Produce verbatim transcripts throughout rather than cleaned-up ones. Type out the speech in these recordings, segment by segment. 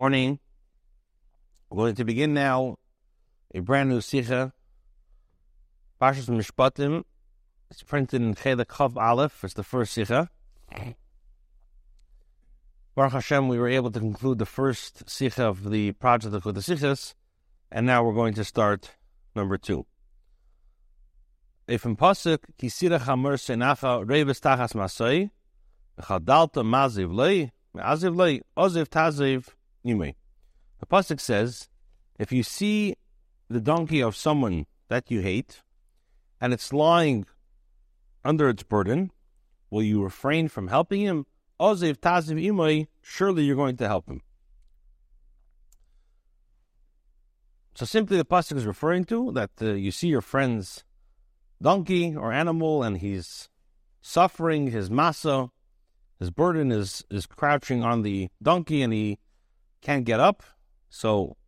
Morning. We're going to begin now a brand new sicha, Parshas Mishpatim. It's printed in Chayla Kav Aleph. It's the first sicha. Baruch Hashem, we were able to conclude the first sicha of the project of the sichas, and now we're going to start number two. If in pasuk kisira chamur senacha reves tachas masay, chadalta maziv lei meaziv lei oziv taziv. Anyway, the pasuk says, if you see the donkey of someone that you hate, and it's lying under its burden, will you refrain from helping him? Oziv taziv imay. Surely you're going to help him. So simply, the pasuk is referring to that uh, you see your friend's donkey or animal, and he's suffering his masa, his burden is is crouching on the donkey, and he can't get up. So,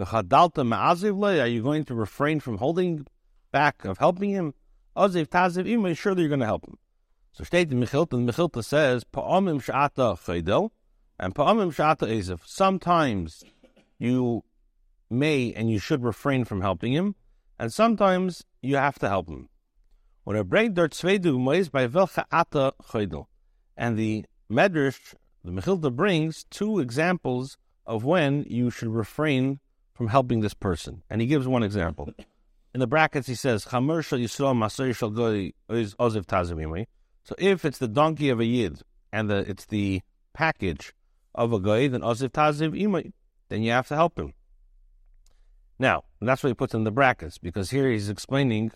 v'chadalta me'aziv le, are you going to refrain from holding back, of helping him? Oziv taziv imay, surely you're going to help him. So, state in Mechilta, and Mechilta says, pa'amim sh'ata chaydel, and pa'amim sh'ata eziv. Sometimes you may and you should refrain from helping him, and sometimes you have to help him. When I break their tzveidu mois by velcha ata chaydel, and the Medrash, the Mechilta brings two examples of when you should refrain from helping this person, and he gives one example. In the brackets, he says, "Chamur shel Yisrael masay shel goy oziv taziv imay." So, if it's the donkey of a yid and the, it's the package of a goy, then oziv taziv imay, then you have to help him. Now, and that's what he puts in the brackets, because here he's explaining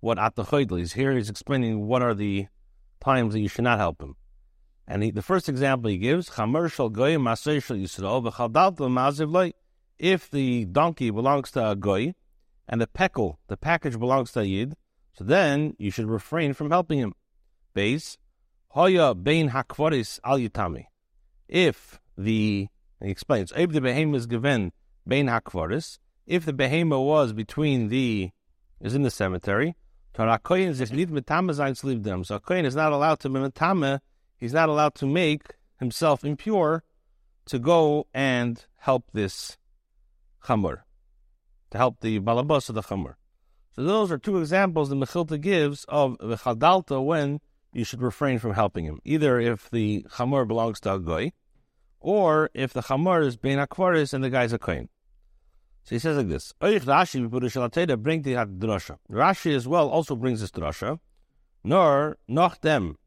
what atachoidli is. Here he's explaining what are the times that you should not help him. And he, the first example he gives, Chamur shel goy masay shel Yisrael v'chadalta ma'aziv lei. If the donkey belongs to a goy, and the pekel, the package, belongs to a yid, so then you should refrain from helping him. Beis hoya bein hakvaris al yitami. If the, he explains, if the behema is given bein hakvaris, if the behema was between the, is in the cemetery, so a kohen is not allowed to be metame, he's not allowed to make himself impure to go and help this chamur, to help the balabas of the chamur. So those are two examples the Mechilta gives of the chadalta, when you should refrain from helping him, either if the chamur belongs to a goy, or if the chamur is bein akvaris and the guy's a kohen. So he says like this. Rashi as well also brings this drasha. Nor noch dem.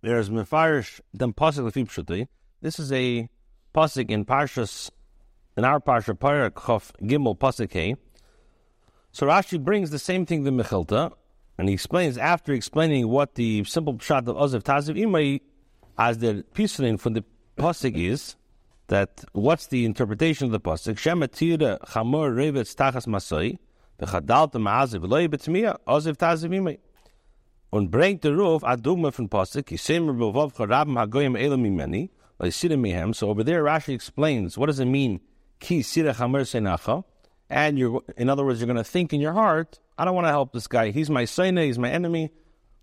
There is mefarish dem pasuk lefim pshuti. This is a pasuk in Parshas, in our Parsha, Parak Chof Gimel pasuk He. So Rashi brings the same thing to Mechilta, and he explains, after explaining what the simple pshat of oziv taziv imay as the pisrin from the pasuk is, that what's the interpretation of the pasuk? Shematira chamor revetz tachas masoi, v'chadalta ma'aziv loy b'tmiya oziv taziv imay. Und bringt der Ruf a dogma from pasuk. Yisemer b'vov charabim hagoyim elam imeni le'sirim mehem. So over there, Rashi explains, what does it mean? Ki sira chamor senacha. And you're, in other words, you're going to think in your heart, I don't want to help this guy. He's my seina. He's my enemy.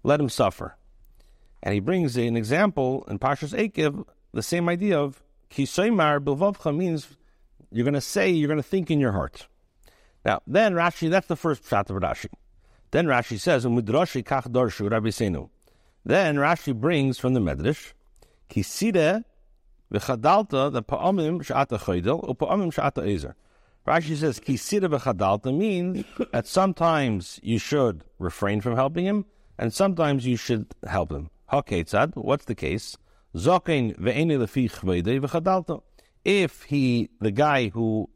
Let him suffer. And he brings an example in Parshas Ekev, the same idea of Kisoymar bilvavcha means you're going to say, you're going to think in your heart. Now, then Rashi, that's the first pshat of Rashi. Then Rashi says, Umidrashi kach dorshu Rabbi Seinu. Then Rashi brings from the Medrash, Kiside v'chadalta the pa'amim sh'ata choydel u'pa'amim sh'ata ezer. Rashi says, Kiside v'chadalta means that sometimes you should refrain from helping him, and sometimes you should help him. Ha'keitzad, what's the case? If he, the guy who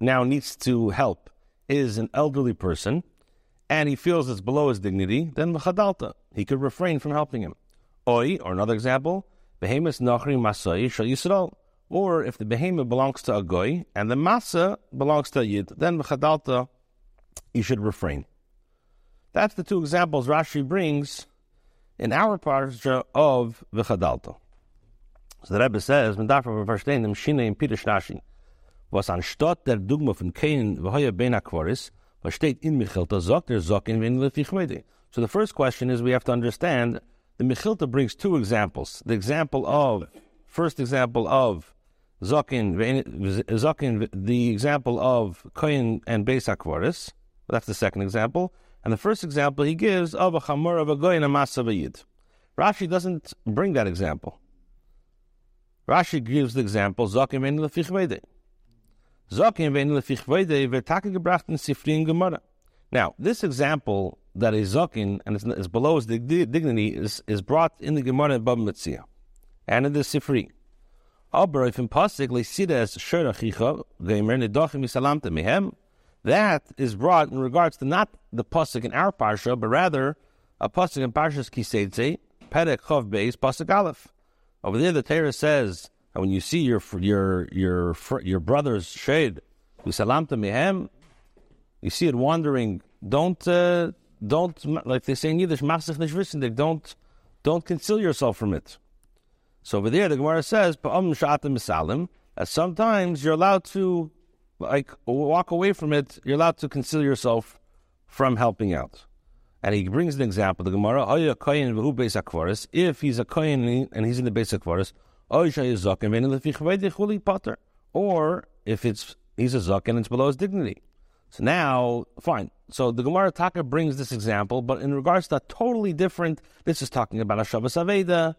now needs to help, is an elderly person, and he feels it's below his dignity, then he could refrain from helping him. Oi, or another example, or if the behema belongs to a goy and the masa belongs to a yid, then you should refrain. That's the two examples Rashi brings in our parsha of v'chadalta. So the Rebbe says, "Men darf man verstehen dem Shine in Pirish Rashi, was anstatt der Dogma von Kain v'hoya bein akvaris, was steht in Mechilta zok der zokin v'in lefichmedi." So the first question is, we have to understand the Mechilta brings two examples. The example of first example of Zokin, Zokin, the example of Kohen and Beis Akvaris. That's the second example. And the first example he gives of a Chamor of a Goy and a Masa of a Yid. Rashi doesn't bring that example. Rashi gives the example, Zokin ve'en lefich vede. Zokin ve'en lefich vede ve'take gebracht in Sifri in Gemara. Now, this example that is Zokin and is below his dignity is, is brought in the Gemara in Bava Metzia and in the Sifri. That is brought in regards to not the pasuk in our parsha, but rather a pasuk in Parshas Kiseitze, Perek Chav Beis, Pasuk Aleph. Over there, the Torah says, and when you see your your your your brother's shade, you see it wandering. Don't uh, don't like they say in Yiddish, Don't don't conceal yourself from it. So over there, the Gemara says, that sometimes you're allowed to like walk away from it. You're allowed to conceal yourself from helping out. And he brings an example. The Gemara, if he's a kohen and he's in the Beis Akvaris, or if it's he's a zok and it's below his dignity. So now, fine. So the Gemara Taka brings this example, but in regards to a totally different, this is talking about a Shabbos Aveda,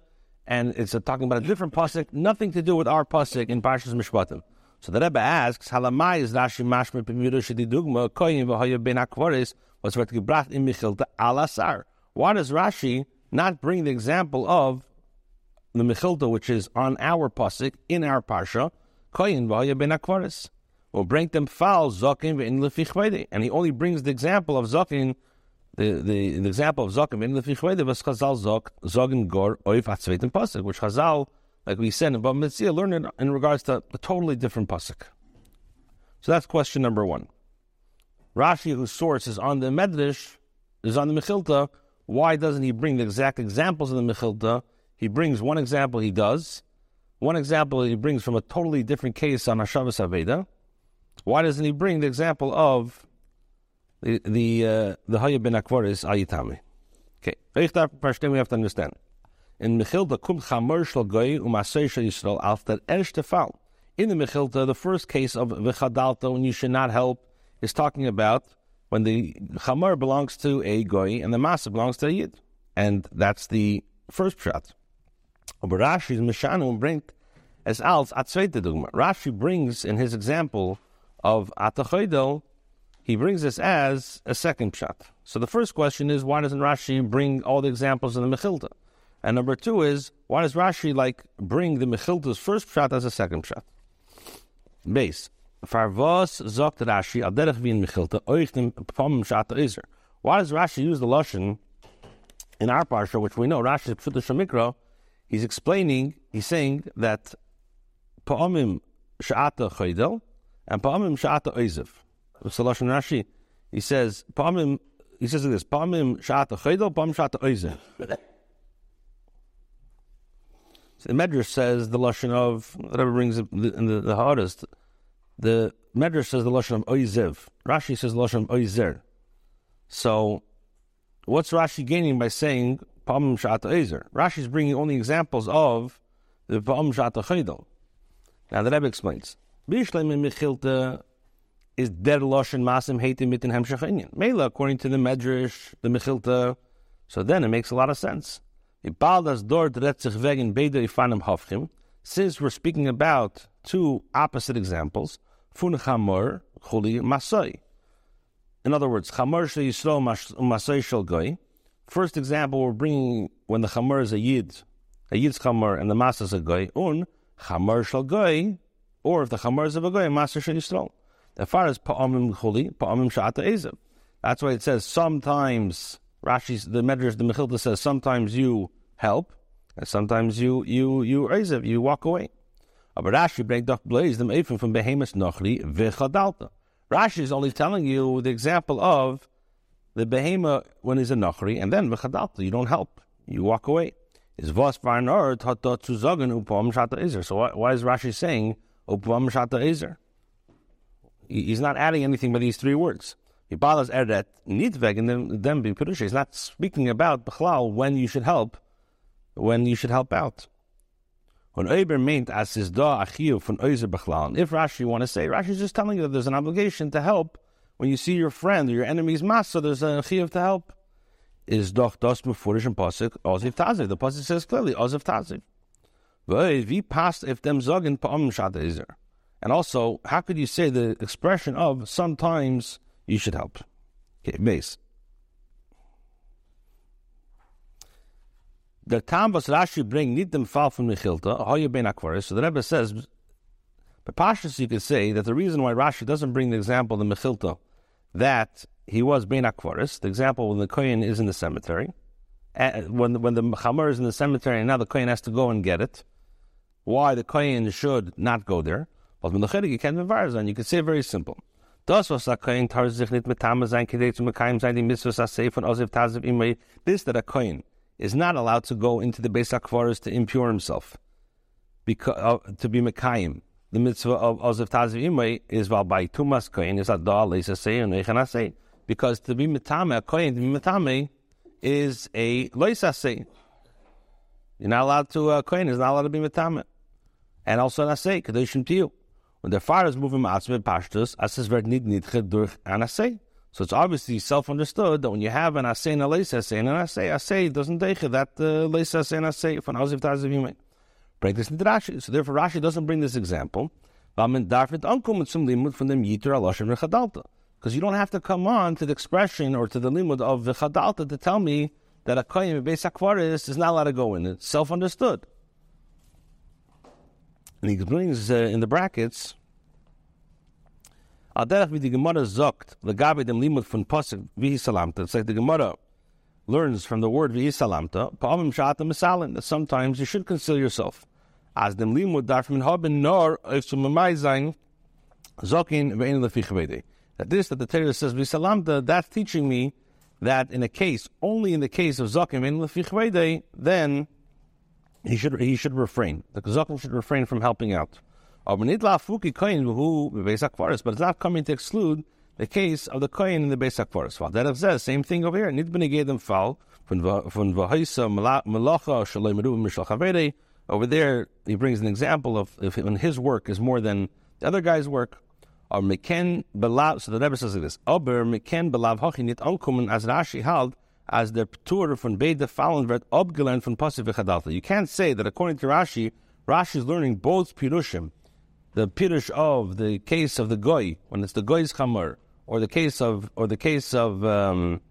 and it's uh, talking about a different pasuk, nothing to do with our pasuk in Parshas Mishpatim. So the Rebbe asks, "Halamai is Rashi mashmir b'mirush shedidugma koyin v'hoya ben akvaris was v'tgebrat in Mechilta alasar." Why does Rashi not bring the example of the Mechilta, which is on our pasuk in our parsha, koyin v'hoya ben akvaris, or bring them foul zokin v'in lefichvede? And he only brings the example of zokin. The, the, the example of Zokim in the Fichwede was Chazal Zog, Zogin Gor, Oif Atzveitin Pasuk, which Chazal, like we said in Bava Metzia, learned in, in regards to a totally different Pasuk. So that's question number one. Rashi, whose source is on the Medrash, is on the Mechilta, why doesn't he bring the exact examples of the Mechilta? He brings one example he does, one example he brings from a totally different case on Hashavas Aveda. Why doesn't he bring the example of The the uh, the Hayah ben Akvaris Ayitami? Okay, first thing we have to understand in Mechilta kum chamor shel goy u'masei shel Yisrael al der erste fall. In the Mechilta, the first case of v'chadalto, and you should not help, is talking about when the chamor belongs to a goy and the masa belongs to a yid, and that's the first shot. But Rashi's Mishanu bringt as als atzveite dugma. Rashi brings in his example of atachoidel. He brings this as a second shot. So the first question is, why doesn't Rashi bring all the examples in the Mechilta? And number two is, why does Rashi like bring the Mechilta's first shot as a second shot? Base. Farvos zogt Rashi al derech v'in Mechilta oichtim pom shata iser. Why does Rashi use the lashon in our parsha, which we know Rashi pshuto shemikra? He's explaining. He's saying that pomim shata choydel and pomim shata oizev. Saloshan Rashi, he says, Pamim, he says like this, Pamim Shata Chaydel, Pam Shata Oizen. The Medrash says the Lashon of, whatever brings up in the, the hardest, the Medrash says the Lashon of Oizev. Rashi says the Lashon of Oizer. So, what's Rashi gaining by saying Pamim Shata Oizer? Rashi's bringing only examples of the Pamim Shata Chaydel. Now the Rebbe explains, Bishleim in Mechilta is der loshen masim hating mitin hemshachinyan. Mela, according to the Medrash, the Mechilta, so then it makes a lot of sense. Since we're speaking about two opposite examples, fun chamor chuli masoi. In other words, chamor shel Yisrael masoi shel goy. First example we're bringing when the chamor is a yid, a yid's chamor, and the masa is a goy. Un chamor shel goy, or if the chamor is a goy, masa shel Yisrael. As far as pa'amim chuli, pa'amim sha'ata ezim. That's why it says sometimes, Rashi's, the Medrash, the Mechilta says, sometimes you help, and sometimes you, you, you ezim, you walk away. But Rashi break down blaze them even from behemoth nochri v'chadalta. Rashi is only telling you the example of the behemoth when he's a nochri, and then v'chadalta, you don't help, you walk away. Is vos varnor tatot zu zogen upam sha'ata ezim. So why, why is Rashi saying upam sha'ata ezim? He's not adding anything but these three words. He's not speaking about when you should help, when you should help out. When Oiber meant as is da achiyu von oizer bechlan. If Rashi want to say, Rashi is just telling you that there's an obligation to help when you see your friend or your enemy's masa. There's an achiyu to help. Is doch das mefurish and pasuk oziv taziv. The pasuk says clearly oziv taziv. We passed if them zogin pa'am shadazer. And also, how could you say the expression of sometimes you should help? Okay, base. The time was Rashi bring need them fall from Mechilta, how you been Akvaris. So the Rebbe says, but Pashas you could say that the reason why Rashi doesn't bring the example of the Mechilta, that he was Bein Akvaris, the example when the Kohen is in the cemetery, and when, when the Chamor is in the cemetery and now the Kohen has to go and get it, why the Kohen should not go there. But when the Chiddush, you can't be varzan. You can say it very simple. Das was a Kohen tar sich nit mit Tama sein, kedei zu mekayim sein, die mitzvos aseh von oziv taziv imrei. This that a Kohen is not allowed to go into the Beis Akvaris to impure himself, because uh, to be mekayim. The mitzvah of oziv taziv imrei is val by tumas Kohen is adal leis aseh and eichan aseh, because to be metame a Kohen to be metame is a leis aseh. You're not allowed to uh, Kohen is not allowed to be metame, and also an aseh kedoshim to you. When the fire is moving atzmei pashtus, ases vert nid nidchet durch an asay. So it's obviously self-understood that when you have an asay and a leis asay and an asay, asay doesn't deiche that uh, leis asay and asay from oziv taziv yimei. Break this into Rashi. So therefore Rashi doesn't bring this example. Because you don't have to come on to the expression or to the limud of the chadalta to tell me that a kohen beis akvaris is not allowed to go in. It's self-understood. And he brings uh, in the brackets, Alter Rebbe the Gemara zokt legabe dem limud von pasuk vihi salamta. It's like the Gemara learns from the word vihi salamta. Pa'amim sha'atam misalin that sometimes you should conceal yourself. As dem limud darf min haben nor if zum mamai zayin zokin ve'en lefi chavede. That this that the Torah says vihi salamta, that's teaching me that in a case only in the case of zokin ve'en lefi chavede, then He should he should refrain. The Kazakhim should refrain from helping out. But it's not coming to exclude the case of the Kohen in the Beis Akvaris. That says same thing over here. Over there, he brings an example of if when his work is more than the other guy's work. So the Rebbe says like this: as the Ptur from Beit Fallen wird abgelernt von Pasuk v'Chadalta. You can't say that according to Rashi, Rashi is learning both Pirushim, the Pirush of the case of the Goy, when it's the Goy's Chamor, or the case of, or the case of, um,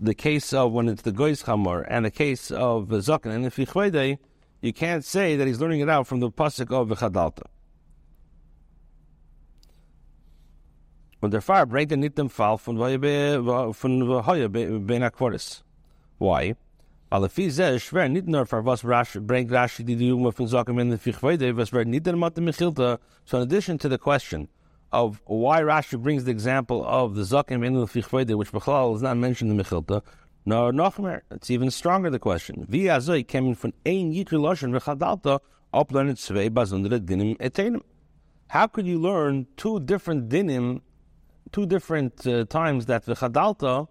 the case of when it's the Goy's Chamor, and the case of uh, Zokin, and if Yichvedei, you can't say that he's learning it out from the Pasuk of v'Chadalta. When the fire break the nitem fall from Vahya Ben Akvaris. Why? So in addition to the question of why Rashi brings the example of the Zakim in the Fichvede, which Bechlal is not mentioned in Mechilta, nor Nochmer, it's even stronger the question. How could you learn two different dinim? Two different uh, times that v'chadalta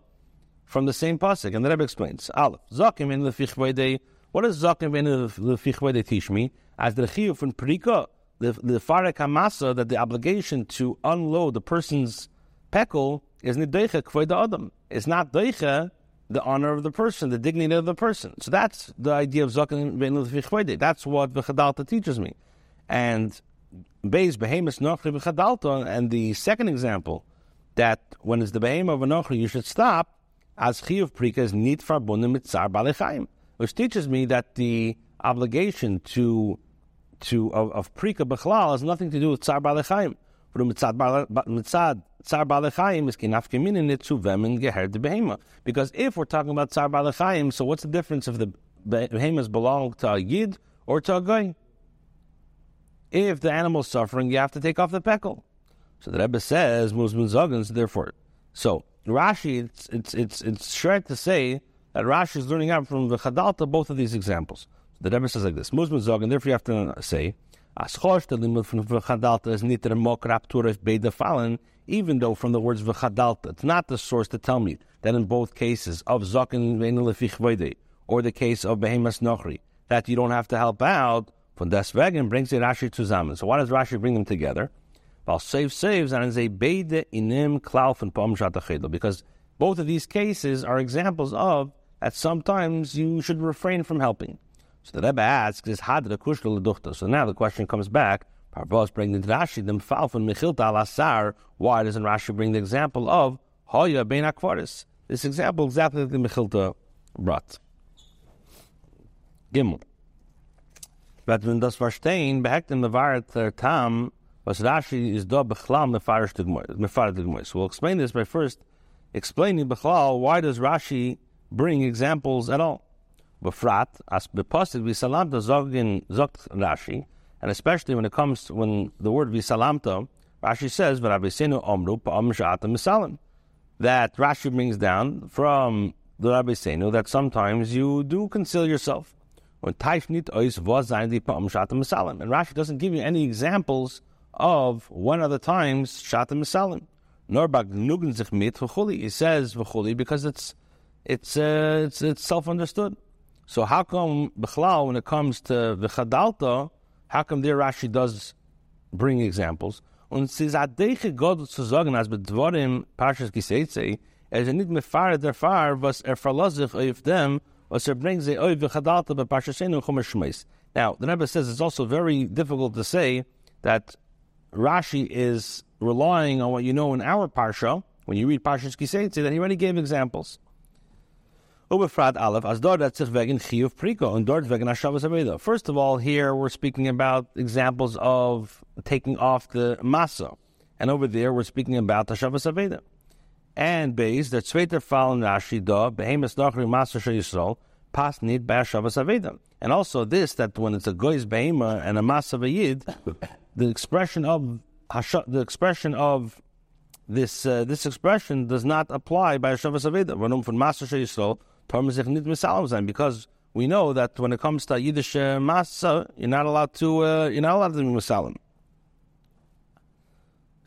from the same pasuk, and the Rebbe explains. Aleph, zakim in lefichvede. What does zakim in lefichvede teach me? As the chiyuv from perika, the the farek hamasa, that the obligation to unload the person's pekel is nideicha kveda adam. It's not deicha the honor of the person, the dignity of the person. So that's the idea of zakim in lefichvede. That's what v'chadalta teaches me, and beis behemis nochri v'chadalta. And the second example, that when it's the behemoth of an ochri, you should stop, as chiyuv prika is nit farbunim mit zar balechaim, which teaches me that the obligation to to of, of prika bechlal has nothing to do with zar balechaim. Because if we're talking about zar balechaim, so what's the difference if the behemoths belong to a yid or to a goy? If the animal's suffering, you have to take off the pekel. So the Rebbe says, "Musmin zogans." Therefore, so Rashi, it's it's it's it's sure to say that Rashi is learning out from the Chadalta both of these examples. So the Rebbe says like this: "Musmin zogan." Therefore, you have to say, "As chosh the limud from the Chadalta is niter mokrap turef beida fallen." Even though from the words v'chadalta, it's not the source to tell me that in both cases of zogan ve'in lefichvede or the case of behemas nochri, that you don't have to help out, von deswegen brings the Rashi zusammen. So why does Rashi bring them together? Weil save saves and they beide inim klauf and pom shatachedel, because both of these cases are examples of that sometimes you should refrain from helping. So the Rebbe asks, "Is had the kushel leduchta?" So now the question comes back. Parvos brings the Rashi them fauf and Mechilta al asar. Why doesn't Rashi bring the example of hoya beis akvaris? This example exactly that the Mechilta brought. Gimel. But when das verstehen, behektem levaret tam. But Rashi is da bechlam mefarad l'gmois. We'll explain this by first explaining bechal, why does Rashi bring examples at all? Befrat as beposted v'salamta zogin zogt Rashi, and especially when it comes to, when the word v'salamta, Rashi says v'rabbeinu omru pa'am sha'ata misalim, that Rashi brings down from the Rabbeinu that sometimes you do conceal yourself. When taif nit ois v'zayin di pa'am sha'ata misalim, and Rashi doesn't give you any examples of one of the times shatem salim, nor bagnugen sich mit v'chuli. He says v'chuli because it's it's uh, it's it's self understood. So how come b'chlal when it comes to v'chadalta, how come there Rashi does bring examples? Und sie zadeche God zu sagen as bedvorim Parshas Kiseitze, as nit mefared derfar was er verlasich of them was er brings the oy v'chadalta b'parshasenu chumash shmeis. Now the Rebbe says it's also very difficult to say that Rashi is relying on what you know in our parsha, when you read Parshas Kiseitze, that he already gave examples. First of all, here we're speaking about examples of taking off the masa, and over there we're speaking about Hashavas Aveda. And based the Tzveter Fall in Rashi da Behemes Nachri Masa Shel Yisrael Pas Nid Bei Hashavas Aveda. And also this, that when it's a goy's behema and a masa v'yid, the expression of the expression of this uh, this expression does not apply by Hashavas Aveda, because we know that when it comes to Yiddish uh, masa, you're not allowed to uh, you're not allowed to be misalim.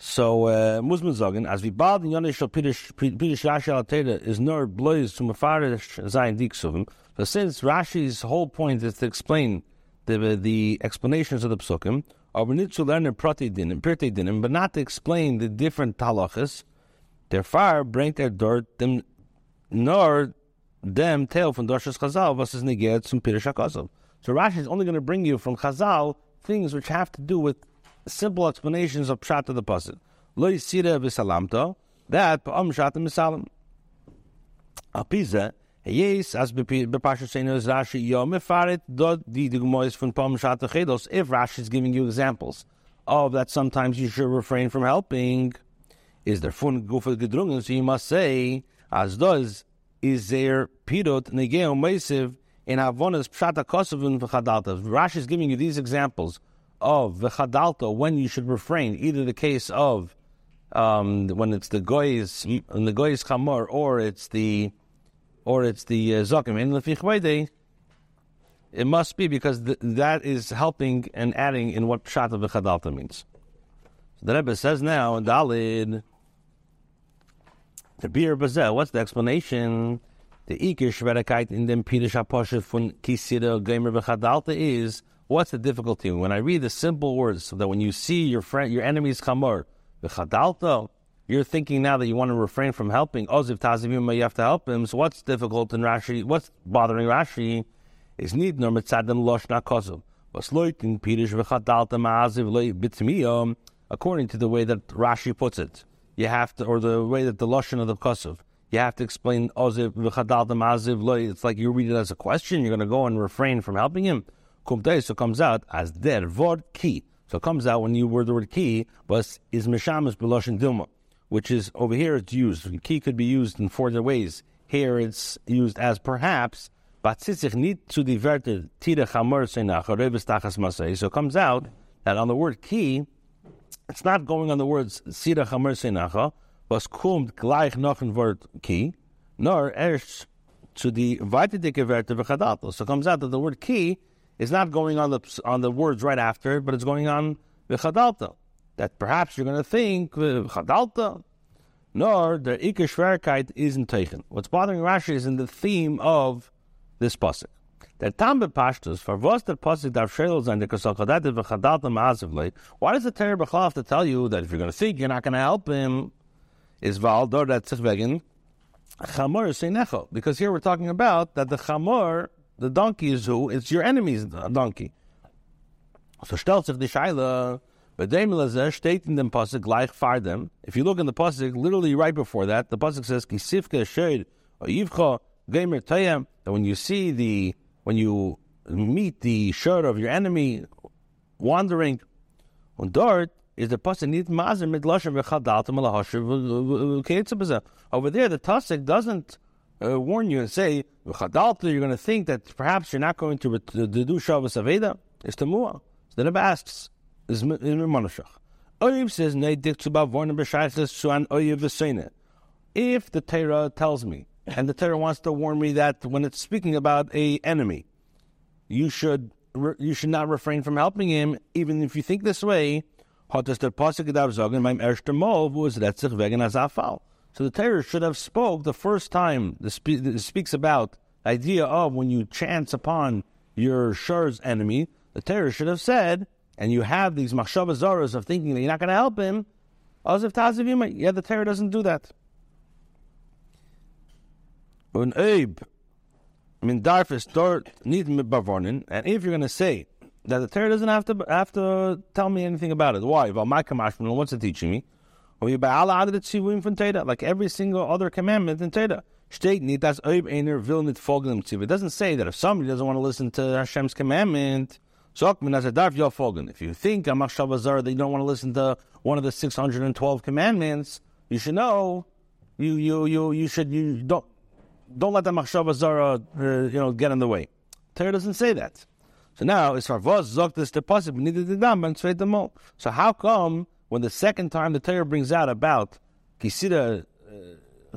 So Musman Zogin as we bald in Yonishal Pirish Pirish Rashi Al-Teda is nor blois to Mefarish Zayin Diksuvim. But since Rashi's whole point is to explain the the explanations of the psukim, or we need to learn in prati dinim, pirtei dinim, but not to explain the different halachas. Therefore, bring their dirt them nor them tale from Dorshas Chazal versus neged some Pirish HaKazav. So Rashi is only going to bring you from Chazal things which have to do with simple explanations of pshat of the pasuk. Lo yisira v'salamto that pa'am shatem misalim. Apiza yes as b'parshas Ekev is Rashi yom mefaret dod di dugmois from pa'am shatachedus. If Rashi is giving you examples of that sometimes you should refrain from helping, is there fun gufet gedrungen? So you must say as does is there pirut negeo meisiv in avonas pshat hakosavim v'chadalta. Rashi is giving you these examples of v'chadalta, when you should refrain, either the case of um, when it's the goy's when the goy's chamor, or it's the or it's the uh, zokim in lefichvede. It must be because th- that is helping and adding in what pshat of v'chadalta means. So the Rebbe says now in Dalid, the beer bazel. What's the explanation? The ikish verakait in dem pirush haposhet fun kisira geimer v'chadalta is. What's the difficulty? When I read the simple words, so that when you see your friend, your enemy's chamor, v'chadalta, you're thinking now that you want to refrain from helping. Oziv tazivim, you have to help him. So what's difficult in Rashi? What's bothering Rashi? Is need nor mitzadim loshna kozav. Vasloitin pirish v'chadalta ma'aziv loy bitmiyom. According to the way that Rashi puts it, you have to, or the way that the loshna of the kozav, you have to explain oziv v'chadalta ma'aziv loy. It's like you read it as a question. You're going to go and refrain from helping him. So comes out as der vod ki. So it comes out when you word the word ki, but is mishamis beloshin dilma, which is over here it's used. Ki could be used in four different ways. Here it's used as perhaps, but sitzich nit zu diverted tira chamor seinach reves tachas masay. So it comes out that on the word ki, it's not going on the words tira chamor seinacha, but kumt gleich noch ein word ki, nor erst zu die weite dicke werte v'chadato. So it comes out that the word ki is not going on the on the words right after it, but it's going on v'chadalta. That perhaps you're going to think v'chadalta, nor the ikar shverkeit isn't taken. What's bothering Rashi is in the theme of this pasuk. Der Tambe Pashtus, for was der Pasik darf Shelos and the Kosalkadativ v'chadalta ma'asivli, why does the Torah B'chal have to tell you that if you're going to seek, you're not going to help him? Is Valdor that Tzich Chamor Seinecho. Because here we're talking about that the Chamor, the donkey is who? It's your enemy's donkey. So stelt sich die Shaila, but dem Lazeh steht in dem Pasik gleich fahr dem. If you look in the Pasik, literally right before that, the Pasik says, Kisivke Sheid, or Yivcha, Gemer Tayem, that when you see the When you meet the shirt of your enemy wandering, and dort is the pasuk nit mazir mit lashem v'chadaltem lahashiv v'keitzabazeh. Over there, the pasuk doesn't uh, warn you and say v'chadaltem. You're going to think that perhaps you're not going to do shavas aveda. It's temuah. So the Rebbe asks, "Is manoshach?" Oyev says, "Nei diktzuba vornim b'shayches to an oyev v'seinet." If the Torah tells me. And the Torah wants to warn me that when it's speaking about a enemy, you should re, you should not refrain from helping him, even if you think this way. So the Torah should have spoke the first time. This spe- speaks about the idea of when you chance upon your shur's enemy. The Torah should have said, and you have these machshava zaros of thinking that you're not going to help him. Yeah, the Torah doesn't do that. And if you're going to say that the Torah doesn't have to have to tell me anything about it, why? What's it teaching me? Like every single other commandment in Torah. It doesn't say that if somebody doesn't want to listen to Hashem's commandment, if you think that you don't want to listen to one of the six hundred twelve commandments, you should know, you you you you should you don't. Don't let the machshava zara, uh, you know, get in the way. Torah doesn't say that. So now, it's for vos zok this deposit neither the dam and tzvei demo. So how come when the second time the Torah brings out about kisida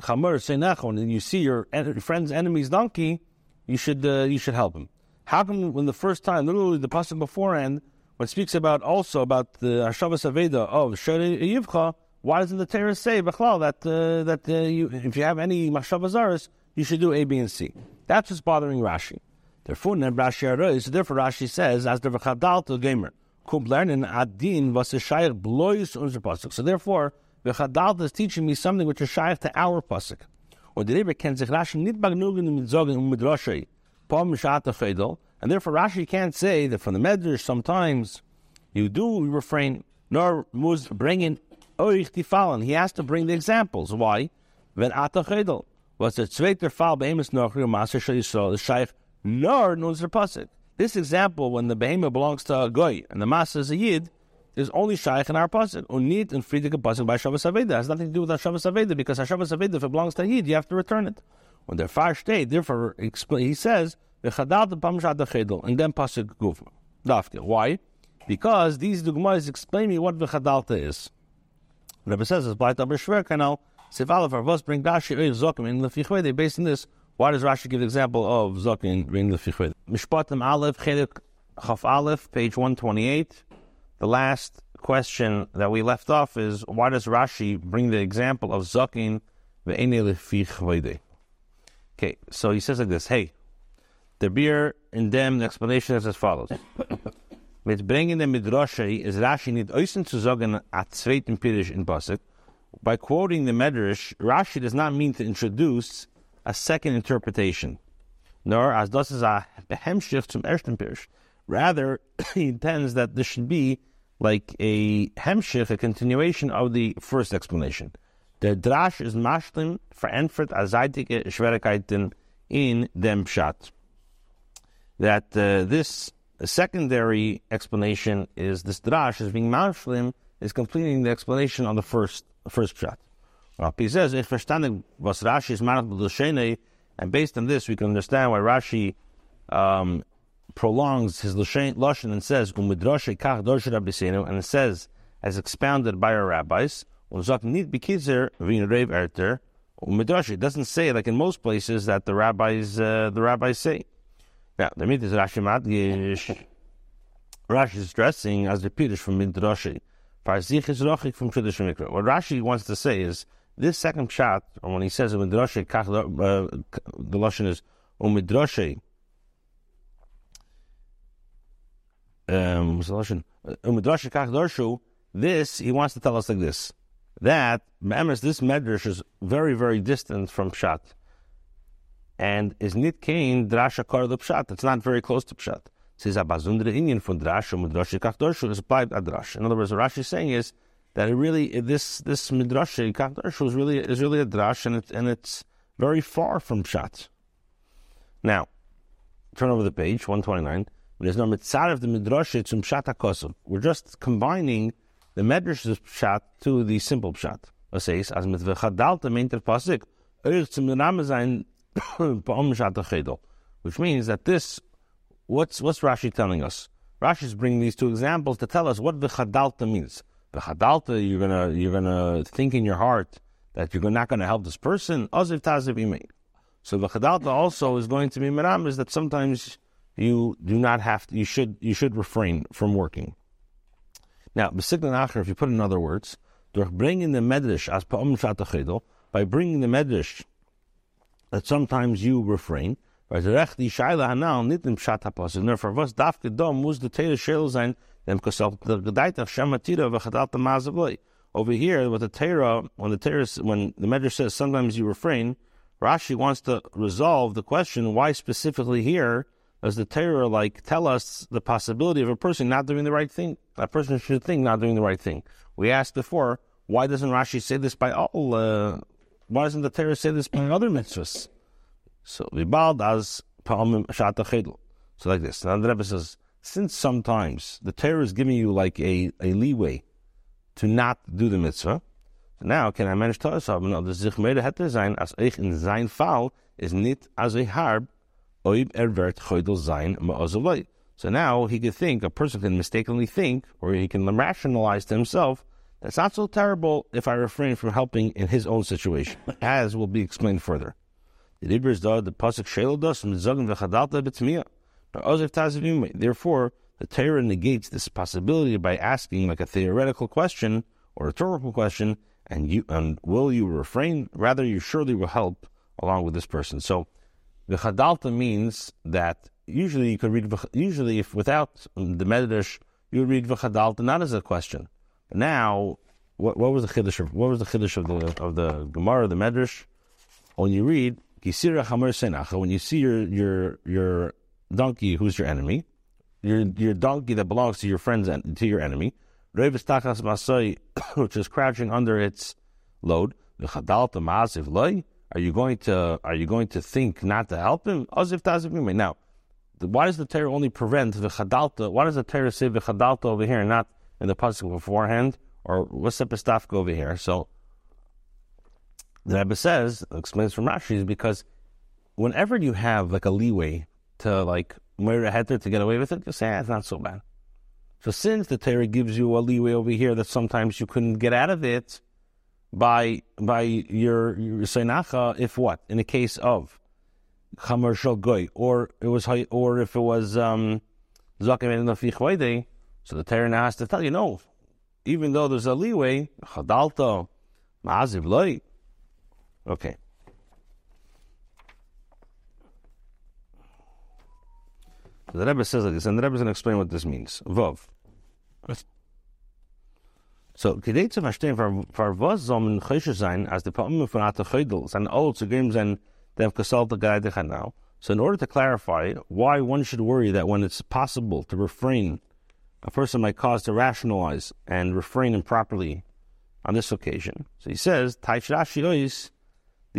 chamor seinachon and you see your en- friend's enemy's donkey, you should uh, you should help him? How come when the first time, literally the pasuk beforehand, when it speaks about also about the hashava saveda of sheri yivcha, why doesn't the Torah say b'chlal that uh, that uh, you if you have any machshava zaras, you should do A, B, and C. That's what's bothering Rashi. Therefore, Rashi so therefore Rashi says, as the v'chadalta gamer, kum lernen adin was a shayach blois unser pasuk. So therefore, v'chadalta is teaching me something which is shayach to our pasuk. Or the Rebbe can say Rashi nit bagnugen mit zogen um mit Rashi, pom shata chedel. And therefore, Rashi can't say that from the Medrash sometimes you do refrain nor must bring in oich tifalin. He has to bring the examples. Why? When ata chedel. Was the zweiter fall behemoth nochri master shall you saw the shaykh nor knows the pasuk. This example when the behemoth belongs to a goy and the master is a yid is only shaykh in our pasuk. Unit and friedrich pasuk by shavas aveda has nothing to do with shavas aveda because shavas aveda if it belongs to a yid you have to return it. When the far state therefore he says the chadal the pamshad the chedel and then pasuk guf dafke. Why? Because these dogmas explain me what the chadalta is. Rebbe says it's by Taber Shver Kanal. They based on this. Why does Rashi give the example of Zokin bring the Fichwede? Mishpatim Aleph, Chayla Kav Aleph, page one twenty-eight. The last question that we left off is why does Rashi bring the example of Zokin ve'enei lefichvede? Okay, so he says like this: Hey, the beer and them. The explanation is as follows: Mit bringen the midrashi is Rashi nit oisen zu zogen a zweiten pirish in pasuk. By quoting the Medrash, Rashi does not mean to introduce a second interpretation, nor as das is a hemshich zum ersten pirush. Rather, he intends that this should be like a hemshich, a continuation of the first explanation. The drash is mashlim verantwortlich a zeitige Schwierigkeiten in dem Pshat. That uh, this secondary explanation is this drash is being mashlim is completing the explanation on the first. First shot. He says, "Ich verstande was Rashi is manach b'loshene," and based on this, we can understand why Rashi um, prolongs his loshen and says, "U'midrashe kach dorshe rabbeinu," and it says, as expounded by our rabbis, "U'zak nit b'kizer v'inreiv erter u'midrashe." It doesn't say like in most places that the rabbis uh, the rabbis say. Now, the mit is Rashi madgish. Rashi is dressing as the pirush from midrashe. What Rashi wants to say is this second pshat, or when he says the lashon is u'midrashe Um, this, he wants to tell us like this, that this Medrash is very, very distant from Pshat. And is nitkein drasha kar the Pshat. It's not very close to Pshat. Says abazundre inyan from drasha midrash kach darshu is applied adrash. In other words, what Rashi is saying is that it really this this midrash kach darshu is really is really a drash, and it's and it's very far from Pshat. Now, turn over the page one twenty-nine. There's no mitzad of the midrash it's Pshat hakosav. We're just combining the Medrash's Pshat to the simple Pshat. It says as mitvechadalta meinter pasik erich zum namazayin. Which means that this, what's what's Rashi telling us? Rashi is bringing these two examples to tell us what v'chadalta means. V'chadalta, you're gonna you're gonna think in your heart that you're not gonna help this person. Oziv taziv imei. So v'chadalta also is going to be meram is that sometimes you do not have to, you should you should refrain from working. Now b'siklan acher, if you put in other words, durch bringing the medrash as pa'om shatachedol, by bringing the medrash that sometimes you refrain. And therefore, was dafke dom was the tailor shel zayn them kasal the gedait of shamatira v'chadal tamazabloi. Over here, with the Torah, when the Torah, when the Medrash says sometimes you refrain, Rashi wants to resolve the question: why specifically here does the Torah like tell us the possibility of a person not doing the right thing? That person should think not doing the right thing. We asked before: why doesn't Rashi say this by all? Uh, Why doesn't the Torah say this by other mitzvahs? So, so like this. Now the Rebbe says, since sometimes the Torah is giving you like a, a leeway to not do the mitzvah, now can I manage to say, no, the zich mede het sein, as ich in sein fall is nit as a harb, oib er werd choidel sein ma'ozeloi. So now he could think, a person can mistakenly think, or he can rationalize to himself, it's not so terrible if I refrain from helping in his own situation, as will be explained further. Therefore, the Torah negates this possibility by asking like a theoretical question or rhetorical question, and you and will you refrain? Rather, you surely will help along with this person. So, v'chadalta means that usually you could read usually if without the Medrash you would read v'chadalta not as a question. Now, what, what was the chiddush of what was the chiddush of the of the Gemara, the Medrash? When you read Gisira Chamor Senacha, when you see your your your donkey, who's your enemy, your your donkey that belongs to your friends and to your enemy, Reves Tachas Masoi, which is crouching under its load, V'Chadalta Ma'aziv Loi. Are you going to are you going to think not to help him? Aziv Taziv Yimei. Now, why does the Torah only prevent V'Chadalta? Why does the Torah say V'Chadalta over here and not in the pasuk beforehand, or what's the pistafka over here? So the Rebbe says, explains from Rashi, is because whenever you have like a leeway to like meira heter to get away with it, you say, ah, it's not so bad. So since the Torah gives you a leeway over here that sometimes you couldn't get out of it by by your, your seinacha, if what in the case of chamor shel goy, or it was or if it was um, zakev in the fichvayde. So the Torah now has to tell you, no, even though there's a leeway, chadalta, ma'aziv loy. Okay. So the Rebbe says like this, and the Rebbe is going to explain what this means. Vov. So, kidei zu verstehen, for was soll man choshesh sein, as the pa'umim von ato chodel, sein all zu geben sein, dem kasalta g'day dechanau. So in order to clarify why one should worry that when it's possible to refrain, a person might cause to rationalize and refrain improperly on this occasion. So he says, the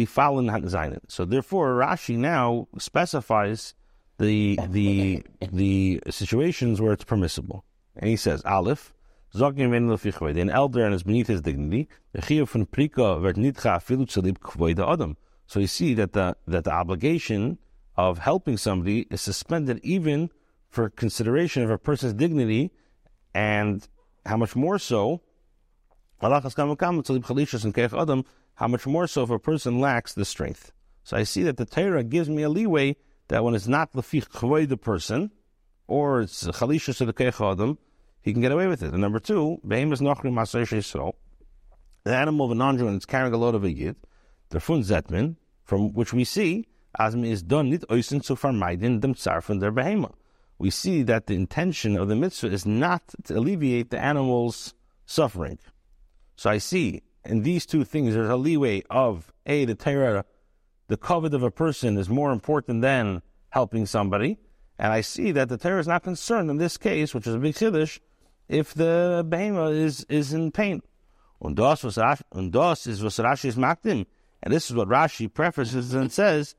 fallen Zayin. So therefore, Rashi now specifies the the the situations where it's permissible. And he says, Aleph, an elder and is beneath his dignity. So you see that the that the obligation of helping somebody is suspended even for consideration of a person's dignity, and how much more so, how much more so if a person lacks the strength. So I see that the Torah gives me a leeway that when it's not lefich chavod the person, or it's chalishus of the keich adam, he can get away with it. And number two, the animal of a non-Jew and it's carrying a load of a yid, the fun zetman, from which we see, as is done nit oisin zu vermeiden dem tsar von der behema. we see that the intention of the mitzvah is not to alleviate the animal's suffering. So I see in these two things there's a leeway of, A, the Torah, the covet of a person is more important than helping somebody, and I see that the Torah is not concerned in this case, which is a big chiddush, if the behemoth is, is in pain. Und das is was Rashi is makdim. And this is what Rashi prefaces and says,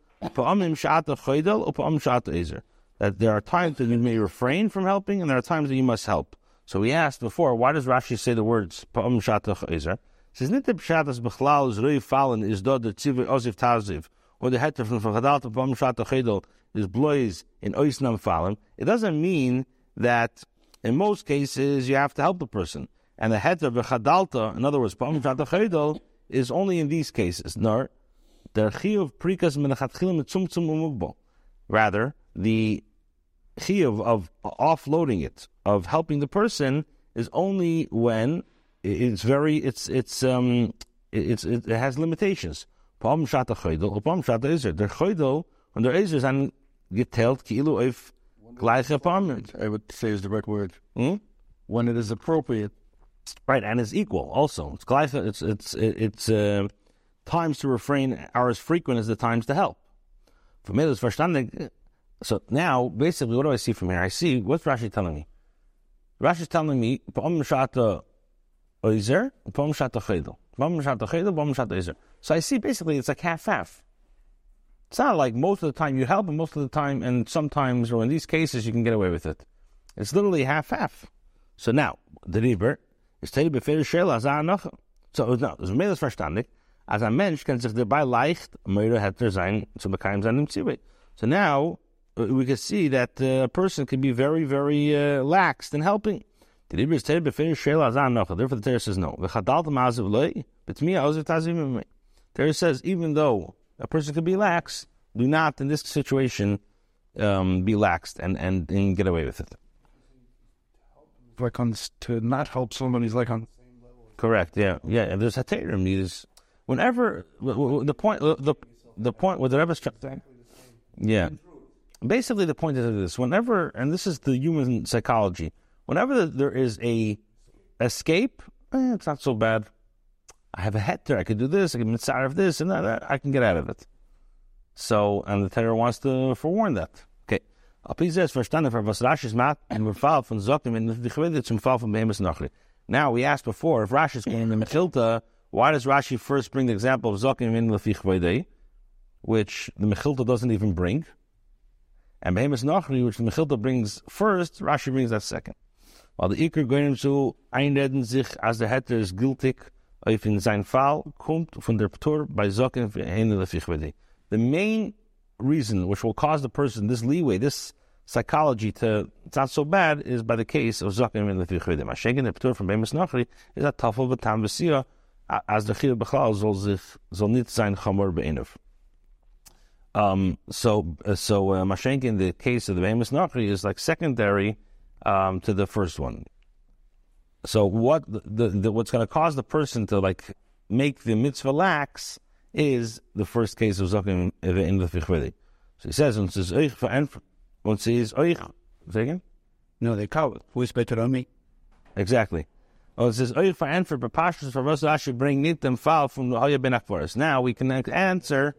that there are times that you may refrain from helping and there are times that you must help. So we asked before, why does Rashi say the words, it doesn't mean that in most cases you have to help the person. And the heter v'chadalta, in other words, pa'am shata chedal, is only in these cases. No, der chiyuv prikas menachatchilim etzumtzum umugbo. Rather, the chiyuv of offloading it, of helping the person, is only when it's very, it's it's um it's it has limitations. Pa'am shata chedal, pa'am shata ezer. Der chedal and der ezer is an geteilt ki'ilu if gleiche pa'am. I would say is the right word. Hmm? When it is appropriate. Right, and it's equal also. It's it's it's, it's uh, times to refrain are as frequent as the times to help. So now, basically, what do I see from here? I see, what's Rashi telling me? Rashi is telling me, so I see, basically, it's like half-half. It's not like most of the time you help, and most of the time, and sometimes, or in these cases, you can get away with it. It's literally half-half. So now, the Rebbe, So no, it's meiles verstandig. As a mensch can sich dabei leicht meure heter sein zu bekam seinem Ziel. So now we can see that a person can be very, very uh, lax in helping. Therefore, the Torah says no. The Torah says even though a person can be lax, do not in this situation um, be laxed and, and and get away with it. Like on to not help somebody is like on the same level. Correct, yeah, yeah. And there's heterim needs. Whenever w- w- the point, the the, the point, what the Rebbe's saying, yeah. Basically, the point is this: whenever, and this is the human psychology, whenever there is a escape, eh, it's not so bad. I have a heter. I could do this. I can get out of this, and that, I can get out of it. So, and the terror wants to forewarn that. Now we asked before, if Rashi is going to Mechilta, why does Rashi first bring the example of Zokim in Lefi Chvedei, which the Mechilta doesn't even bring, and Behemes Nachri, which the Mechilta brings first, Rashi brings that second. While the Iker Goyim zu einreden sich as the Heter is gültig, if in sein Fall kommt von der Ptur bei Zokim in Lefi Chvedei. The main reason which will cause the person this leeway, this psychology to it's not so bad, is by the case of Zakim and Lefi Chvedim. Hashem the Ptur from Bemis Nachri is a tafel v'tam v'sira as the Chiyuv B'chlal zol zich zol nit sein chamor be'enov. Um, so uh, so uh, Mashenk in the case of the Bemis Nachri is like secondary um, to the first one. So what the, the, the what's going to cause the person to like make the mitzvah lax is the first case of Zakim in the Fichvedi. So he says, and says, Eich verenf, and says, Eich, say again? No, they call it, who is better than me? Exactly. Oh, it says, Eich verenf, bepashtus, for us, Rashi bring nit dem fall from the Haya ben Akvaris. Now we can answer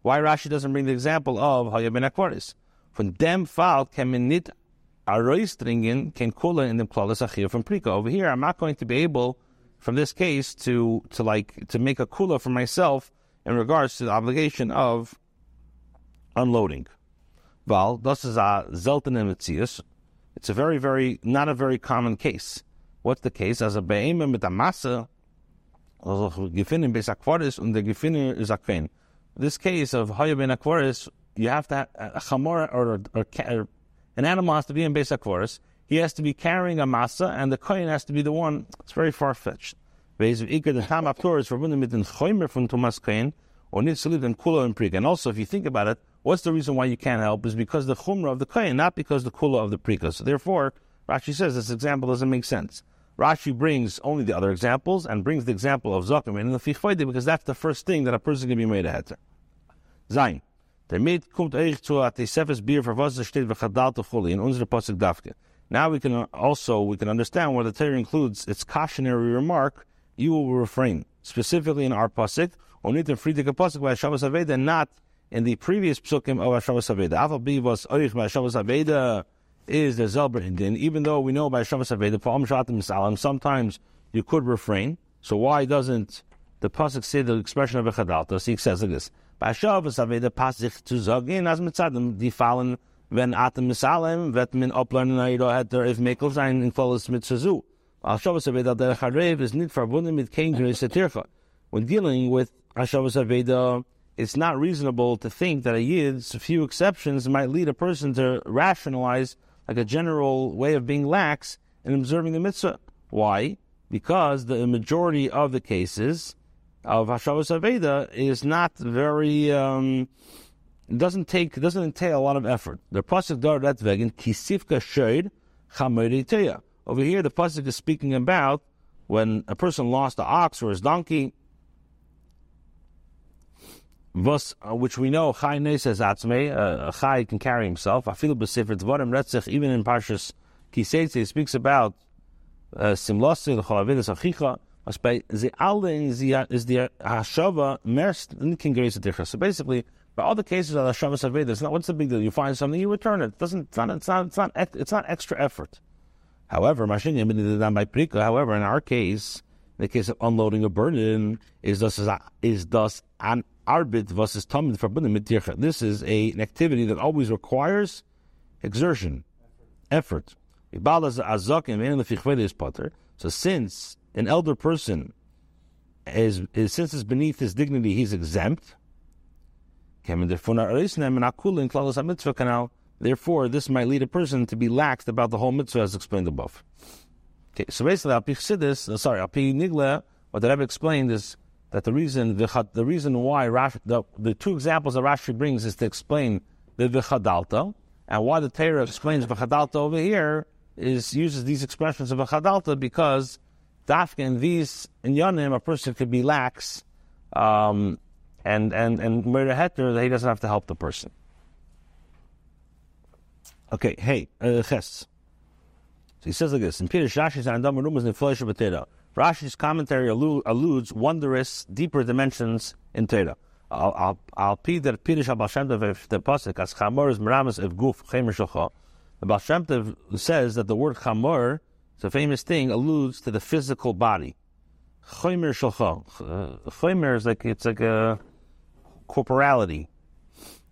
why Rashi doesn't bring the example of Haya ben Akvaris. From dem fall, can we nit aroistringen, can kula in dem klalas achir from Prika. Over here, I'm not going to be able, from this case, to, to like, to make a kula for myself in regards to the obligation of unloading. Well, this is a zeltene mitzius. It's a very, very, not a very common case. What's the case? As a be'ema mit a masse, also gefinnen Beis Akvaris, und der gefinnen is a kven. This case of Haya ben Akvaris, you have to have a chamor, or, or, or an animal has to be in Beis Akvaris. He has to be carrying a masse, and the kohen has to be the one. It's very far-fetched. And also, if you think about it, what's the reason why you can't help is because the chumra of the kohen, not because the kula of the prika. So therefore, Rashi says this example doesn't make sense. Rashi brings only the other examples and brings the example of Zakim and the Fichvayde because that's the first thing that a person can be made a heter. Zayin. Damit kommt euch zu Atisefes Bier, for was es steht, v'chadalta chuli, in unsere Pasuk Davke. Now we can also, we can understand where the Torah includes its cautionary remark, you will refrain, specifically in our Pasuk, onit in Friedeke Pasuk by Hashavas Aveda, and not in the previous Psukim of Hashavas Aveda. Alpha B was oich by Hashavas Aveda is the Zelber Indin, even though we know by Hashavas Aveda, Pa'am Shatim Salam, sometimes you could refrain. So why doesn't the Pasuk say the expression of v'chadalta? So he says like this. By Hashavas Aveda Pasuk to Zogin, as mitzadim, die fallen, wenn Atem Misalem, vet min oplernen Airo heter, if Mekel sein, in follows mit Zazu. Hashavas Aveda der Charev is nit verbunden mit kein Gerisse Tircha. When dealing with Hashavas Aveda, it's not reasonable to think that a Yid's few exceptions might lead a person to rationalize like a general way of being lax in observing the mitzvah. Why? Because the majority of the cases of Hashavas Aveda is not very, um, doesn't take, doesn't entail a lot of effort. The Pasuk dar that vegan, kisifka shoyd chameriteya. Over here, the Pasuk is speaking about when a person lost an ox or his donkey, Vos, uh, which we know, Chai Neses Atzmei, uh, Chai can carry himself. Afilu b'sifrit Dvarim Retzich, even in Parshas Kiseitze, he speaks about Simlosi, L'chol Avedis Achicha, Ze Alde is the Hashava, Merst, Nkin Gereis Adircha. So basically, by all the cases of Hashavas Aveda, it's not, what's the big deal? You find something, you return it. It doesn't, it's not, it's not, it's not, it's not extra effort. However, Mashin Yemini did that by Prika. However, in our case, in the case of unloading a burden, is thus, is thus an Arbit versus Tamid verbunden mit Tircha. This is a, an activity that always requires exertion, effort. effort. So since an elder person is, is since it's beneath his dignity, he's exempt. Therefore, this might lead a person to be laxed about the whole mitzvah, as explained above. Okay, so basically, Al Pi Chsidis, sorry, Al Pi Nigla, what the Rebbe explained is that the reason the, the reason why Rashi, the, the two examples that Rashi brings is to explain the v'chadalta, and why the Torah explains v'chadalta over here is uses these expressions of v'chadalta because dafka in these in yonim a person could be lax, um, and and and murder heter that he doesn't have to help the person. Okay, hey uh, ches. So he says like this in Pirush Rashi's Andam Rumas Nifleisha B'Torah. Rashi's commentary allu- alludes wondrous, deeper dimensions in Torah. Al pi der Pirush al Baal Shem Tov of the pasuk as chamor is meramis of guf chemer shalcha. The Baal Shem Tov says that the word chamor, it's a famous thing, alludes to the physical body. Chemer shalcha. Chemer is like it's like a corporality.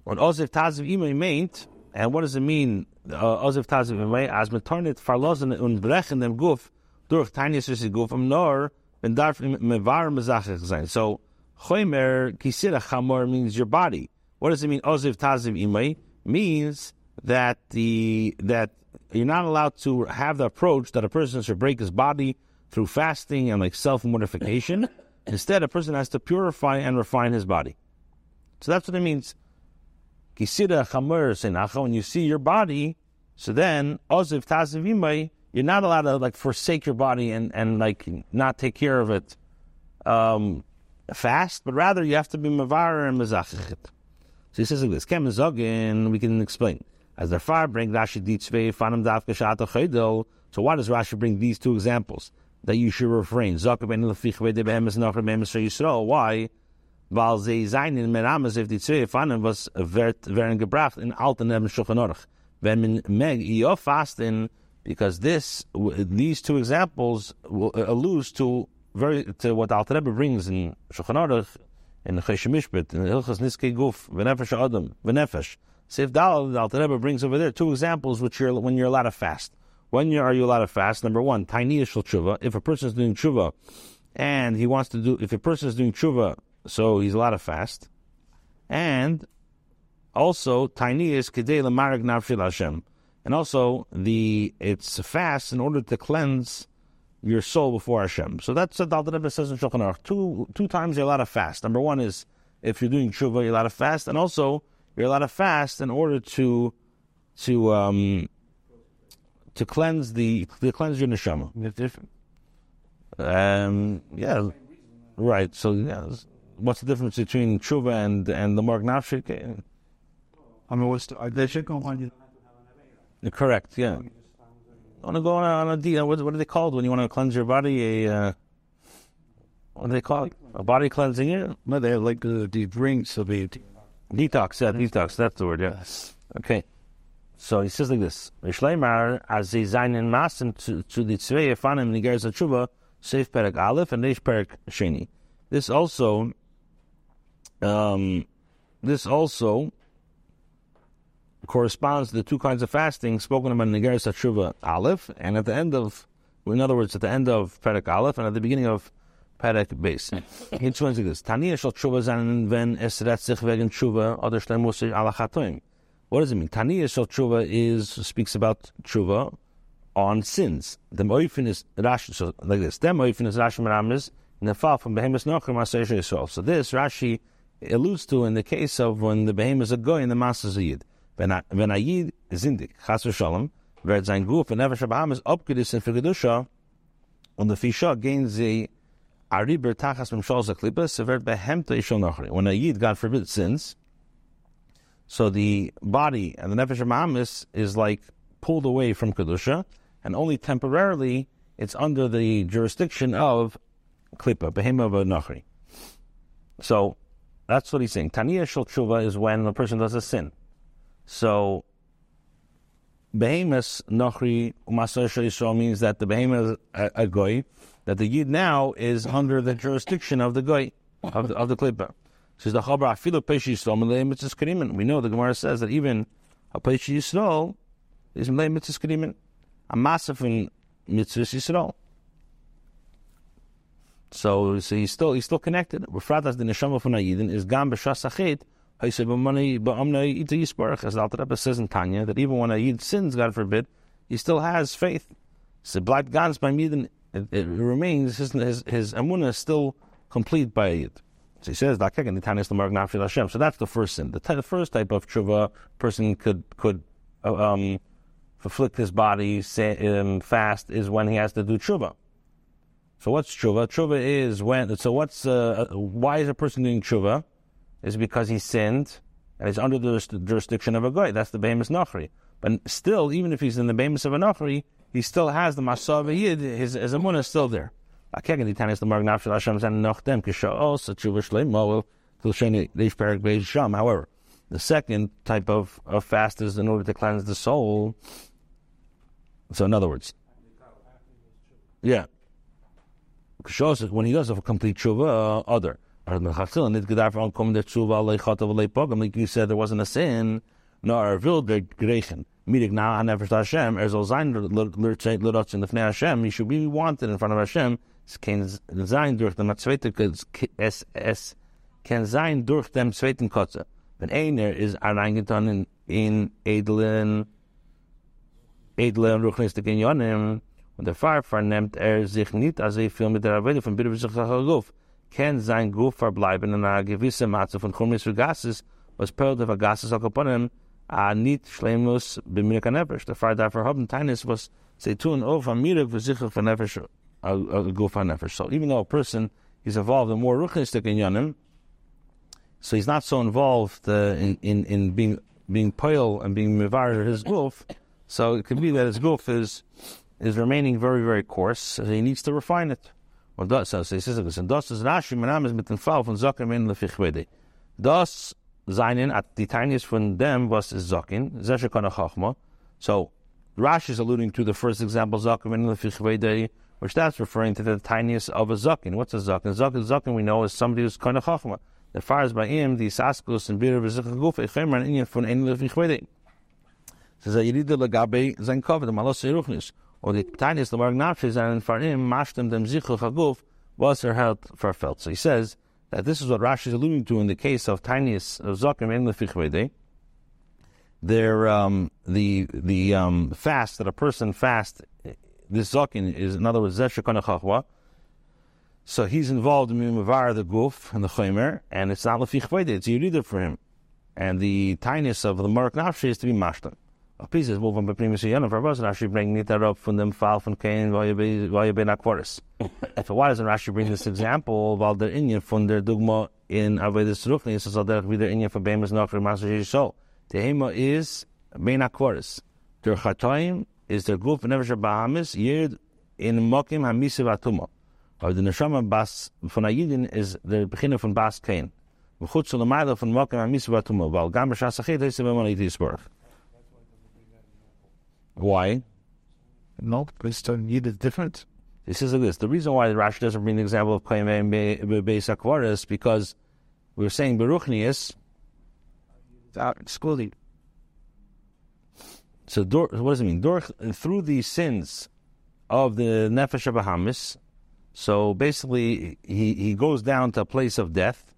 And oziv taziv imay meint. And what does it mean? Oziv taziv imay as metarnit farlozen unbrechen dem guf. So, choymer kisira chamor means your body. What does it mean? Oziv taziv imay means that the that you're not allowed to have the approach that a person should break his body through fasting and like self mortification. Instead, a person has to purify and refine his body. So that's what it means. Kisira chamor senacha. When you see your body, so then oziv taziv imay. You're not allowed to like forsake your body and, and like not take care of it um, fast, but rather you have to be mevarer and mezachichet. So he says like this: Kem zogin, we can explain. As the fire bring Rashi ditzvei fanim davke shata chaydol. So why does Rashi bring these two examples that you should refrain? Zaka ben lefich vede behemes nacher behemes for Yisrael. Why? Weil ze zayin meramas if ditzvei fanim was vert veren gebracht in alten neben Shulchan Aruch. Wenn man meg iyo fasten. Because this, these two examples will, uh, alludes to very to what Alter Rebbe brings in Shulchan Aruch, in Chayla Kav Aleph, in Hilchas Niskei Guf, v'nefesh adam, v'nefesh. Seif Dalal, Alter Rebbe brings over there two examples which you're when you're allowed to fast. When you are you allowed to fast? Number one, Tanya shel tshuva. If a person is doing tshuva, and he wants to do, if a person is doing tshuva, so he's allowed to fast, and also Tanya is kedei l'marag nafshi l'Hashem. And also, the it's a fast in order to cleanse your soul before Hashem. So that's what Alter Rebbe says in Shulchan Aruch. Two, two times you're allowed to fast. Number one is, if you're doing tshuva, you're allowed to fast. And also, you're allowed to fast in order to to um, to cleanse the to cleanse your neshama. It's different. Um, yeah, right. So yeah, what's the difference between tshuva and, and the marg nafshi? I mean, what's the, they should come on you. Correct, yeah. On a go on a D, what are they called when you want to cleanse your body? A uh, what do they call it? A body cleansing? Yeah, no, they have like uh, the drinks of it. Detox, yeah, detox. That's the word. Yeah. Yes. Okay. So he says like this: Rishleimar as they zayin in masim to the tzvei efanim nigeras HaTshuva seif perek aleph and reish perek sheni. This also, um, this also corresponds to the two kinds of fasting spoken about in Nigeras HaTshuva aleph, and at the end of, in other words, at the end of perek aleph and at the beginning of Perek base. He explains like this: Tanya shall tshuva zayin ven esrat sich vegen tshuva oder shleimusir alachatoim. What does it mean? Tanya shall tshuva is speaks about tshuva on sins. The moifin is Rashi, so like this. The moifin is Rashi meramis nefal from behemis nochim asayisha yisrael. So this Rashi alludes to in the case of when the behemis are going, the masses are yid. When a yid zindik chas v'shalom v'ed zayin guf and never shabahamis upgradis and figedusha on the fisha gains a When a yid, God forbid, sins, so the body and the nefesh ma'amis is like pulled away from kedusha, and only temporarily it's under the jurisdiction of klipa, behema v'nochri. So that's what he's saying. Taniya shel tshuva is when a person does a sin. So behemas nochri u'masor shel Yisrael means that the behema is a, a goy. That the yid now is under the jurisdiction of the goy, of the, of the klipa. Says the Chabra afilu peishi yisrael milei mitzvos kedimin. We know the Gemara says that even a peishi yisrael is milei mitzvos kedimin, a masafin mitzvos yisrael. So, so he's still he's still connected. B'frat as the neshama from a yidin is gam b'shas hachet haisei b'mani b'amnei ita yisparach. As the Alter Rebbe says in Tanya that even when a yid sins, God forbid, he still has faith. So bleibt ganz beim yidin. It, it remains, his his, his emunah is still complete by it. So he says, so that's the first sin. The, t- the first type of tshuva, person could could uh, um, afflict his body, say, um, fast, is when he has to do tshuva. So what's tshuva? Tshuva is when, so what's, uh, why is a person doing tshuva? It's because he sinned, and he's under the jurisdiction of a goy. That's the behemoth nachri. But still, even if he's in the behemoth of a nachri, he still has the Masav Yid, his emunah is still there. However, the second type of, of fast is in order to cleanse the soul. So in other words, yeah. when he does a complete tshuva, uh, other. Like you said, there wasn't a sin. Nor vilder gerechen. Midig now I never saw Hashem. Erzol zayn l'rotz in the fnei Hashem. He should be wanted in front of Hashem. Ken zayn durch dem zweiten es es ken zayn durch dem zweiten kotze. When einer is arrangetan in in edlen edlen ruchnistik in yonim, when the fire vernimmt er sich nicht as er viel mit der Arbeit von bitte sich Guf. Ken zayn Guf verbleiben in einer gewissen Masse von Chumris Vergasses was pearl of Vergasses auch upon him. A nit shleimus b'mirka nefesh. The fire that for him tainis was seitun over mirak v'zichur for nefesh aguf nefesh. So even though a person is involved in more ruchnistik in yonim, so he's not so involved uh, in, in in being being pale and being mivar his guf. So it could be that his guf is is remaining very very coarse. So he needs to refine it. Or does so? He says this. And das is Rashi meramis mit dem Fall von Zaken in lefichvede. Das Zainin at the tiniest from them was Zakin, Zeshakana Chachma. So Rashi is alluding to the first example, Zakin in the Fichvede, which that's referring to the tiniest of a Zakin. What's a Zakin? Zakin, Zakin we know is somebody who's Kana Chachma. The fires by him, the Saskus and Bira Vizakaguf, Echemra and Indian from Enel Fichvede. Says that Yerida Lagabe Zankov, the Malos Eruchnis, or the tiniest, the Margnafis, and for him, Mashtem, them Zichaguf, was her health felt. So he says, that this is what Rashi is alluding to in the case of Tainius of Zakim and Lefichvede. Their um, the the um, fast that a person fasts, this Zakim is in other words Zeshakana Chachwa. So he's involved in Mimavar the Guf and the Chomer, and it's not Lefichvede, it's Yerida for him. And the Tainius of the Mark Nafshi is to be Mashtan. A piece is woven by Primus Yana for us, Rashi bring it up from them fall from Cain while you be not quarters. So why doesn't Rashi bring this example while they're in you from their dogma in Avedis Rukni, so that we are in you for Bemis Nachri Master Soul? The Hema is Beis Akvaris. Their Chatoim is their Guf Nefesh Bahamis, Yid in Mokim Hamisiv Atumah. Or the Neshama Bas von Ayidin is the beginning von Bas Kain. V'chutz Ulamayla von Mokim Hamisiv Atumah. While Gam B'Shas Achid Hesem Eman Eitis Baruch. Why? No, based on Yid is different. This is like this. The reason why the Rashi doesn't bring the example of Kain Beis Akvaris is because we're saying Beruchnius out schooling. So dor, what does it mean? Dor, through the sins of the Nefesh HaBahamis, so basically he, he goes down to a place of death,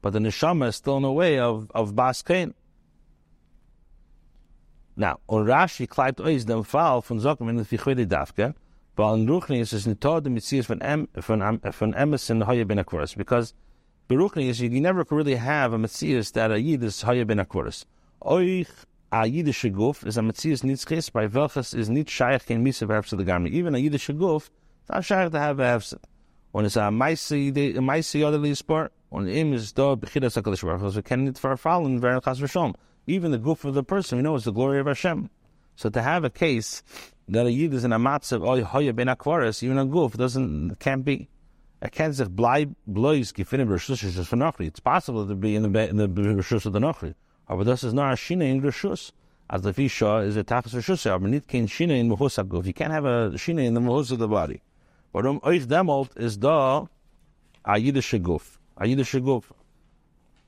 but the Neshama is still in the way of, of Bas Kain. Now, on Rashi, kleibt ois dem Fall von Zokum in the Fichwede Davke, but on Ruchnius is Nitod the Mitzias von Emerson Hoya Ben Akvaris, because Beruchnius, you never could really have a Metzias that a Yid is Hoya Ben Akvaris. Oich a Yiddish Guf is a Metzias Nitzchis, by Velchas is Nit Shayach Ken Misav Hefse the Gami. Even a Yiddish Guf, it's not Shayach to have a Hefse. When it's a Maisi Yodeli Sport, when Im is Do Bechidas HaKadosh Baruch Hu, so Ken Nit Farfal and Veren Chas Vashom. Even the Guf of the person, we know, is the glory of Hashem. So to have a case that a Yid is in a Matzav Hoya Ben Akvaris, even a Guf doesn't, can't be. It's possible to be in the in the Rishus of the Nochri. However, this is not a Shina in Rishus. As the Fisha is a Tachas Rishus. You can't have a Shina in the Mahus of the body. But um Oich Demolt is da Ayidish Guf. Ayidish Guf.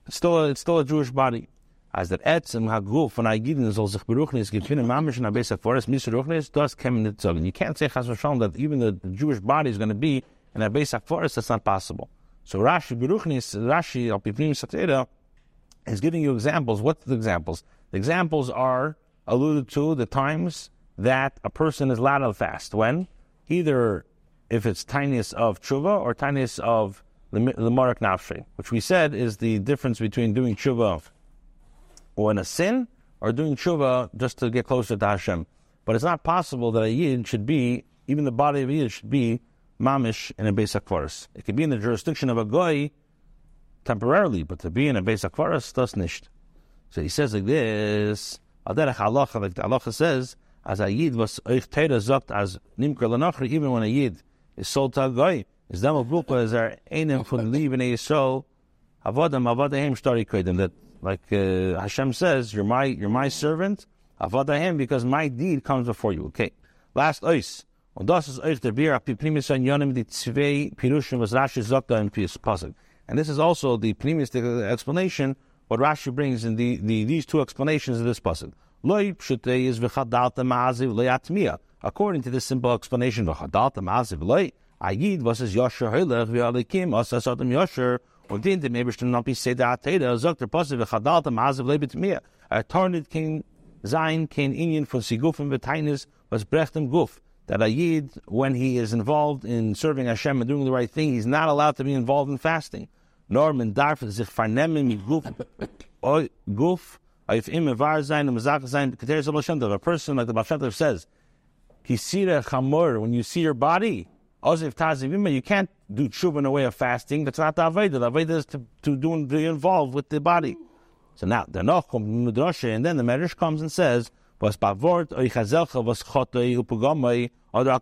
It's still a, it's still a Jewish body. As that Etzim HaGuf and Ayidin soll sich beruchnis gefinnen mamish in a Beis Hafores misruchnis das kemen nit zogen. You can't say Chas v'Shalom that even the Jewish body is going to be and a Beis Akvaris, that's not possible. So Rashi, Beruchnis, Rashi, Al Pipnim Satera, is giving you examples. What's the examples? The examples are alluded to the times that a person is allowed to fast. When? Either if it's tiniest of tshuva or tiniest of the Marek Nafshi, which we said is the difference between doing tshuva on a sin or doing tshuva just to get closer to Hashem. But it's not possible that a Yid should be, even the body of a Yid should be, mamish in a Beis Akvaris. It could be in the jurisdiction of a goy temporarily, but to be in a Beis Akvaris, das nicht. So he says like this, al derech halacha, like the halacha says, as a yid was euch teira zogt as nimker l'nochri, even when a yid is sold to a goy, is dam avrupa, is there einem von liv in a yisrael, avodam avadahem shtari koidem, that like uh, Hashem says, you're my, you're my servant, avadahem, because my deed comes before you. Okay, last ois. And this is also the primis explanation what Rashi brings in the, the these two explanations of this pasuk. According to this simple explanation, a tarnit king zain king inyan from sigufim v'tainis was brechtem guf. That a Yid, when he is involved in serving Hashem and doing the right thing, he's not allowed to be involved in fasting. Norman darf sich vernehmen guf guf auf immer wahr sein und Sache sein. A person like the Baal Shem Tov says, kisira chamor. When you see your body, osif tazivima, you can't do tshuva in a way of fasting. That's not the aveda. The aveda is to to do be involved with the body. So now the nochum medrash, and then the Medrash comes and says, was bavort or chazelcha was chotei upugomai. So the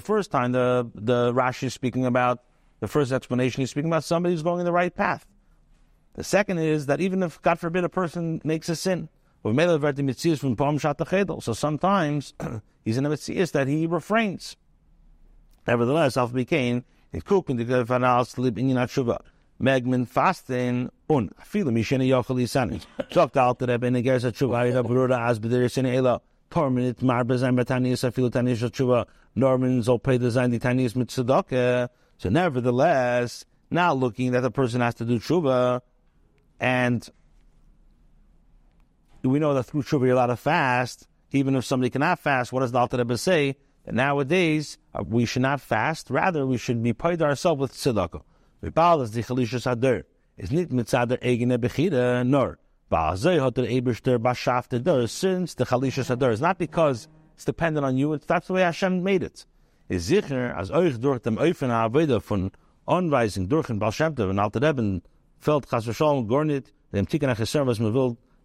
first time the the Rashi is speaking about, the first explanation he's speaking about somebody who's going in the right path. The second is that even if, God forbid, a person makes a sin, so sometimes he's in a mitzias that he refrains. Nevertheless, alf became if kukin the gavanas lib in yinatshuva megmin fasten un filim yisheni yochalisani. Talked out that I've in the Nigeras HaTshuva Brura as b'deresin ela. Permanent marba zayn b'tanius afilu tanius tshuva norman zol pay the zayn the tanius mitzadaka. So nevertheless, now looking that the person has to do tshuva, and we know that through tshuva you're allowed to fast. Even if somebody cannot fast, what does the Alter Rebbe say? That nowadays uh, we should not fast; rather, we should be paid ourselves with tzedakah. We baal as the chalishas hader is nit mitzader egene bechira nor. Since the Chalisha Sador is not because it's dependent on you, it's that's the way Hashem made it. Is sicher as euch durch dem Öfen Aveda von Anweisung durch in Baal Shem Tov and Alter Rebbe felt Chas V'Shalom Gornit Obviously,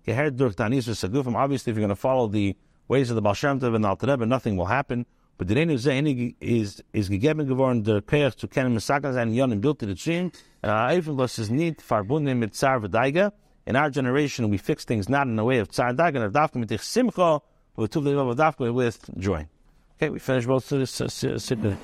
if you're going to follow the ways of the Baal Shem Tov and the Alter Rebbe, nothing will happen. But the name is is is gegeben geworden der Peach zu kennen Masakas and Yonim built to the dream. Even loss is need verbunden mit Tsar V'Daiga. In our generation, we fix things not in the way of Tsar V'Daiga, and Davka mit Simcha, with Tuv Davka with joy. Okay, we finish both sitting.